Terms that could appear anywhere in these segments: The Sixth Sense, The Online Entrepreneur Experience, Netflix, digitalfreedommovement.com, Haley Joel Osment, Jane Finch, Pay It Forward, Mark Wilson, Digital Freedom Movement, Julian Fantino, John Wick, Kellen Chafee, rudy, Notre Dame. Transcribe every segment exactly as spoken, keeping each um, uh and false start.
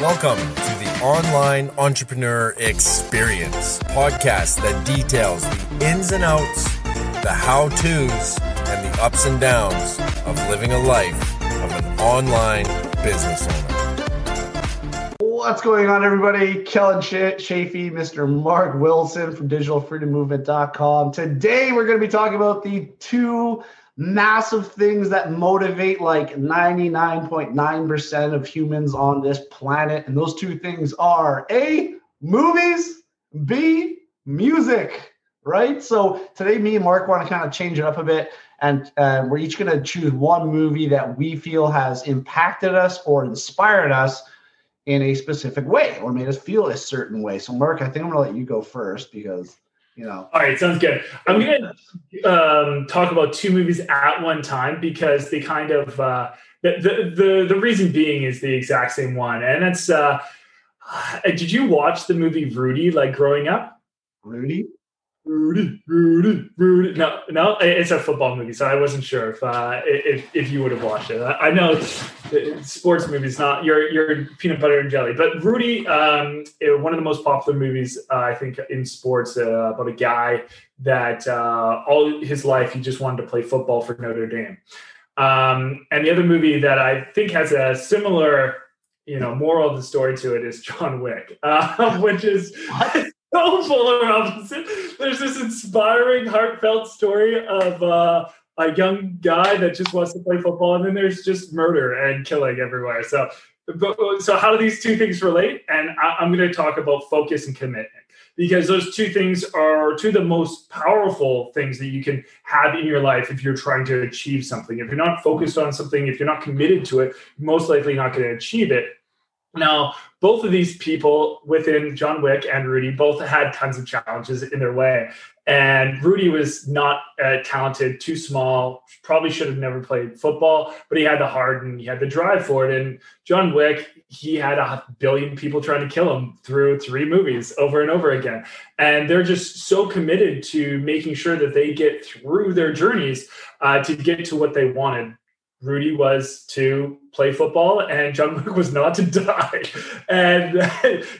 Welcome to the Online Entrepreneur Experience podcast that details the ins and outs, the how-tos, and the ups and downs of living a life of an online business owner. What's going on, everybody? Kellen Chafee, Mister Mark Wilson from digital freedom movement dot com. Today, we're going to be talking about the two massive things that motivate like ninety-nine point nine percent of humans on this planet. And those two things are A, movies, B, music, right? So today me and Mark want to kind of change it up a bit. And uh, we're each going to choose one movie that we feel has impacted us or inspired us in a specific way or made us feel a certain way. So Mark, I think I'm going to let you go first because... You know. All right, sounds good. I'm going to um, talk about two movies at one time because they kind of uh, the, the the the reason being is the exact same one, and that's. Uh, did you watch the movie Rudy like growing up? Rudy, Rudy, Rudy, Rudy. No, no, it's a football movie, so I wasn't sure if uh, if if you would have watched it. I know it's, it's sports movies, not your your peanut butter and jelly, but Rudy. Um, one of the most popular movies, uh, I think, in sports uh, about a guy that uh, all his life, he just wanted to play football for Notre Dame. Um, and the other movie that I think has a similar, you know, moral of the story to it is John Wick, uh, which is so polar opposite. There's this inspiring, heartfelt story of uh, a young guy that just wants to play football. And then there's just murder and killing everywhere. So So how do these two things relate? And I'm going to talk about focus and commitment because those two things are two of the most powerful things that you can have in your life if you're trying to achieve something. If you're not focused on something, if you're not committed to it, you're most likely not going to achieve it. Now, both of these people within John Wick and Rudy both had tons of challenges in their way. And Rudy was not uh, talented, too small, probably should have never played football, but he had the heart and he had the drive for it. And John Wick, he had a billion people trying to kill him through three movies over and over again. And they're just so committed to making sure that they get through their journeys uh, to get to what they wanted. Rudy was to play football and John Wick was not to die. And,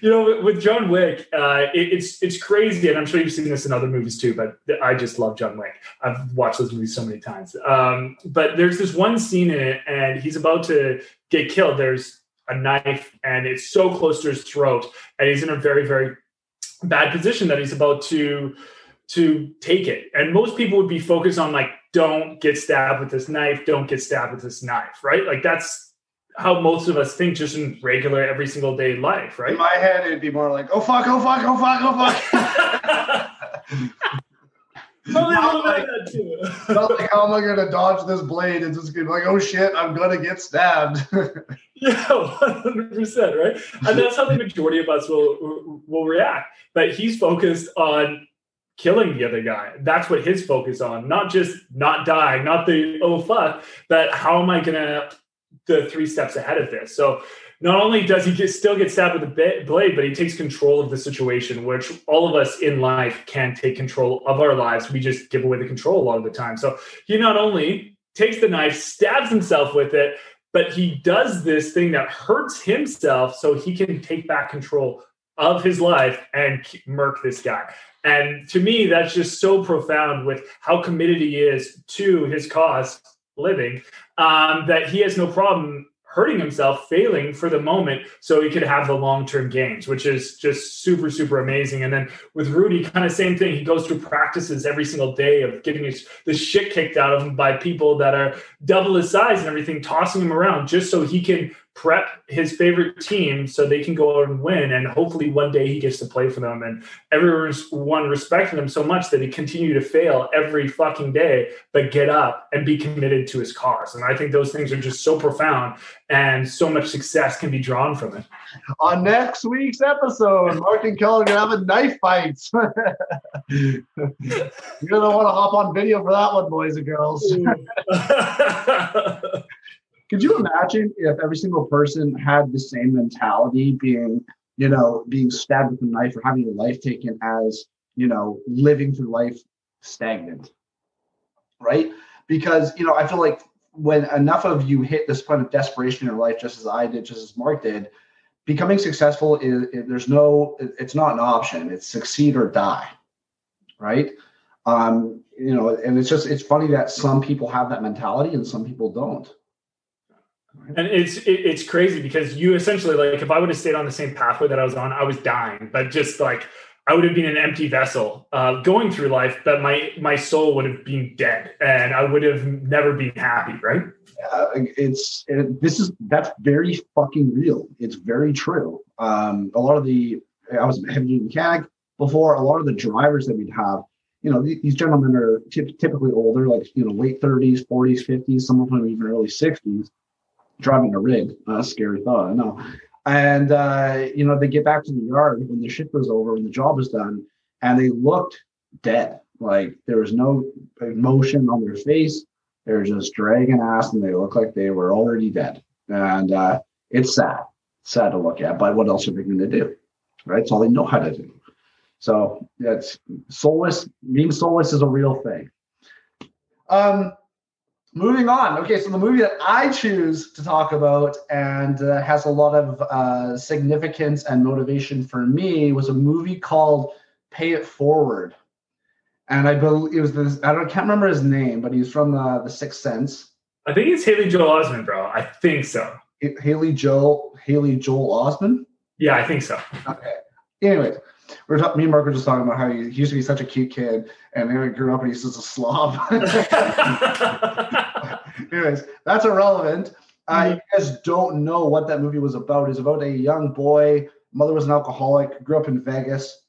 you know, with John Wick, uh, it, it's it's crazy. And I'm sure you've seen this in other movies too, but I just love John Wick. I've watched those movies so many times. Um, but there's this one scene in it and he's about to get killed. There's a knife and it's so close to his throat. And he's in a very, very bad position that he's about to to take it. And most people would be focused on like, don't get stabbed with this knife, don't get stabbed with this knife, right? Like that's how most of us think just in regular every single day life, right? In my head, it'd be more like, oh, fuck, oh, fuck, oh, fuck, oh, fuck. Probably a little bit of that too. Not like, how am I going to dodge this blade? It's just going to be like, oh, shit, I'm going to get stabbed. Yeah, one hundred percent, right? And that's how the majority of us will will react. But he's focused on killing the other guy. That's what his focus on, not just not dying, not the, oh, fuck, but how am I going to the three steps ahead of this? So not only does he get, still get stabbed with a blade, but he takes control of the situation, which all of us in life can take control of our lives. We just give away the control a lot of the time. So he not only takes the knife, stabs himself with it, but he does this thing that hurts himself so he can take back control of his life and murk this guy. And to me, that's just so profound with how committed he is to his cause living um, that he has no problem hurting himself, failing for the moment so he could have the long-term gains, which is just super, super amazing. And then with Rudy, kind of same thing. He goes through practices every single day of getting his, the shit kicked out of him by people that are double his size and everything, tossing him around just so he can prep his favorite team so they can go out and win. And hopefully one day he gets to play for them. And everyone respecting him so much that he continue to fail every fucking day, but get up and be committed to his cause. And I think those things are just so profound and so much success can be drawn from it. On next week's episode, Mark and Kellen are going to have a knife fight. You're going to want to hop on video for that one, boys and girls. Could you imagine if every single person had the same mentality, being, you know, being stabbed with a knife or having your life taken as, you know, living through life stagnant, right? Because, you know, I feel like when enough of you hit this point of desperation in your life, just as I did, just as Mark did, becoming successful is, there's no, it's not an option. It's succeed or die, right? Um, you know, and it's just, it's funny that some people have that mentality and some people don't. And it's it's crazy because you essentially, like, if I would have stayed on the same pathway that I was on, I was dying. But just like I would have been an empty vessel uh, going through life, but my my soul would have been dead, and I would have never been happy, right? Uh, it's it, this is that's very fucking real. It's very true. Um, a lot of the I was a heavy duty mechanic before. A lot of the drivers that we'd have, you know, these gentlemen are t- typically older, like you know, late thirties, forties, fifties, some of them even early sixties. Driving a rig, uh, scary thought, I know. And, uh, you know, they get back to the yard when the shift was over, when the job was done, and they looked dead. Like there was no emotion on their face. They were just dragging ass and they looked like they were already dead. And uh, it's sad, it's sad to look at, but what else are they going to do? Right? It's all they know how to do. So that's soulless. Being soulless is a real thing. Um, Moving on. Okay, so the movie that I choose to talk about and uh, has a lot of uh, significance and motivation for me was a movie called Pay It Forward. And I believe it was this, I don't, can't remember his name, but he's from uh, The Sixth Sense. I think it's Haley Joel Osment, bro. I think so. It, Haley Joel, Haley Joel Osment? Yeah, I think so. Okay. Anyways. We're talking, me and Mark were just talking about how he, he used to be such a cute kid, and then he grew up and he's just a slob. Anyways, that's irrelevant. Mm-hmm. Uh, you guys don't know what that movie was about. It's about a young boy. Mother was an alcoholic, grew up in Vegas,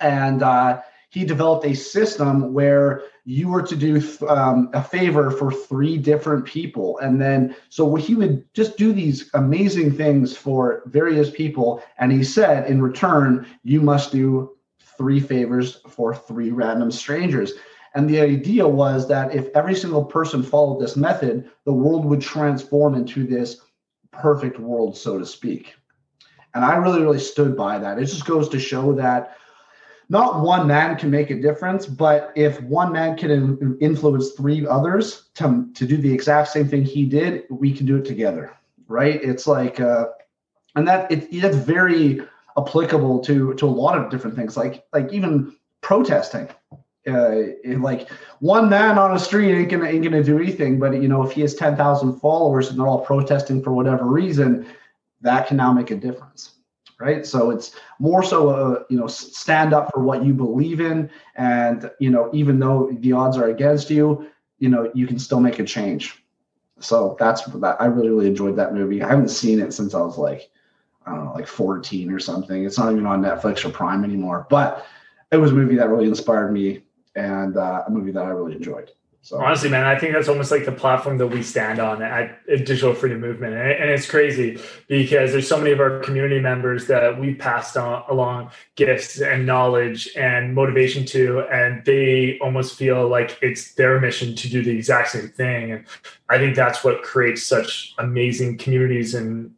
and uh, he developed a system where you were to do th- um, a favor for three different people. And then, so he would just do these amazing things for various people. And he said, in return, you must do three favors for three random strangers. And the idea was that if every single person followed this method, the world would transform into this perfect world, so to speak. And I really, really stood by that. It just goes to show that not one man can make a difference, but if one man can influence three others to, to do the exact same thing he did, we can do it together, right? It's like, uh, and that it, it's very applicable to to a lot of different things, like like even protesting. Uh, like one man on a street ain't gonna ain't gonna do anything, but you know if he has ten thousand followers and they're all protesting for whatever reason, that can now make a difference. Right. So it's more so, a, you know, stand up for what you believe in. And, you know, even though the odds are against you, you know, you can still make a change. So that's that. I really, really enjoyed that movie. I haven't seen it since I was like, I don't know, like fourteen or something. It's not even on Netflix or Prime anymore. But it was a movie that really inspired me and uh, a movie that I really enjoyed. So. Honestly, man, I think that's almost like the platform that we stand on at Digital Freedom Movement. And it's crazy because there's so many of our community members that we passed on, along gifts and knowledge and motivation to, and they almost feel like it's their mission to do the exact same thing. And I think that's what creates such amazing communities and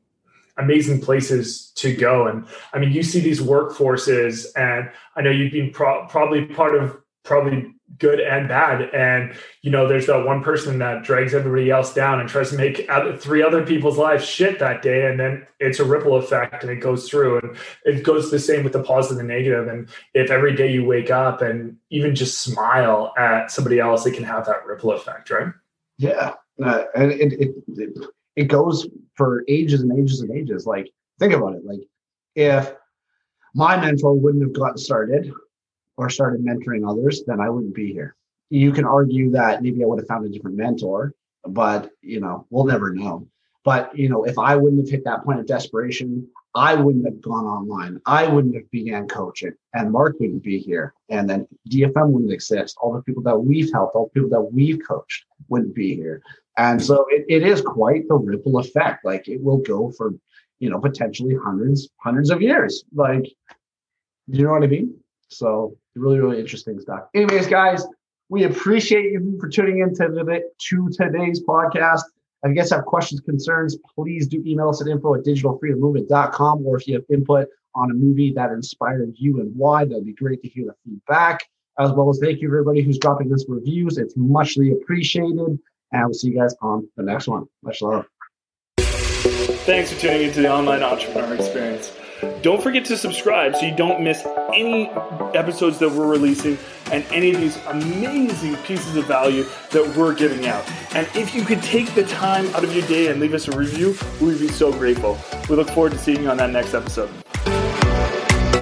amazing places to go. And I mean, you see these workforces, and I know you've been pro- probably part of probably good and bad. And, you know, there's that one person that drags everybody else down and tries to make three other people's lives shit that day. And then it's a ripple effect and it goes through, and it goes the same with the positive and negative. And if every day you wake up and even just smile at somebody else, it can have that ripple effect, right? Yeah. Uh, and it, it, it, it goes for ages and ages and ages. Like, think about it. Like if my mentor wouldn't have gotten started or started mentoring others, then I wouldn't be here. You can argue that maybe I would have found a different mentor, but you know, we'll never know. But you know, if I wouldn't have hit that point of desperation, I wouldn't have gone online. I wouldn't have began coaching, and Mark wouldn't be here. And then D F M wouldn't exist. All the people that we've helped, all the people that we've coached wouldn't be here. And so it, it is quite the ripple effect. Like it will go for, you know, potentially hundreds, hundreds of years. Like, you know what I mean? So really, really interesting stuff. Anyways, guys, we appreciate you for tuning in to, to today's podcast. If you guys have questions, concerns, please do email us at info at digital freedom movement dot com. Or if you have input on a movie that inspired you and why, that'd be great to hear the feedback. As well as thank you for everybody who's dropping us reviews. It's muchly appreciated. And we'll see you guys on the next one. Much love. Thanks for tuning into the Online Entrepreneur Experience. Don't forget to subscribe so you don't miss any episodes that we're releasing and any of these amazing pieces of value that we're giving out. And if you could take the time out of your day and leave us a review, we'd be so grateful. We look forward to seeing you on that next episode.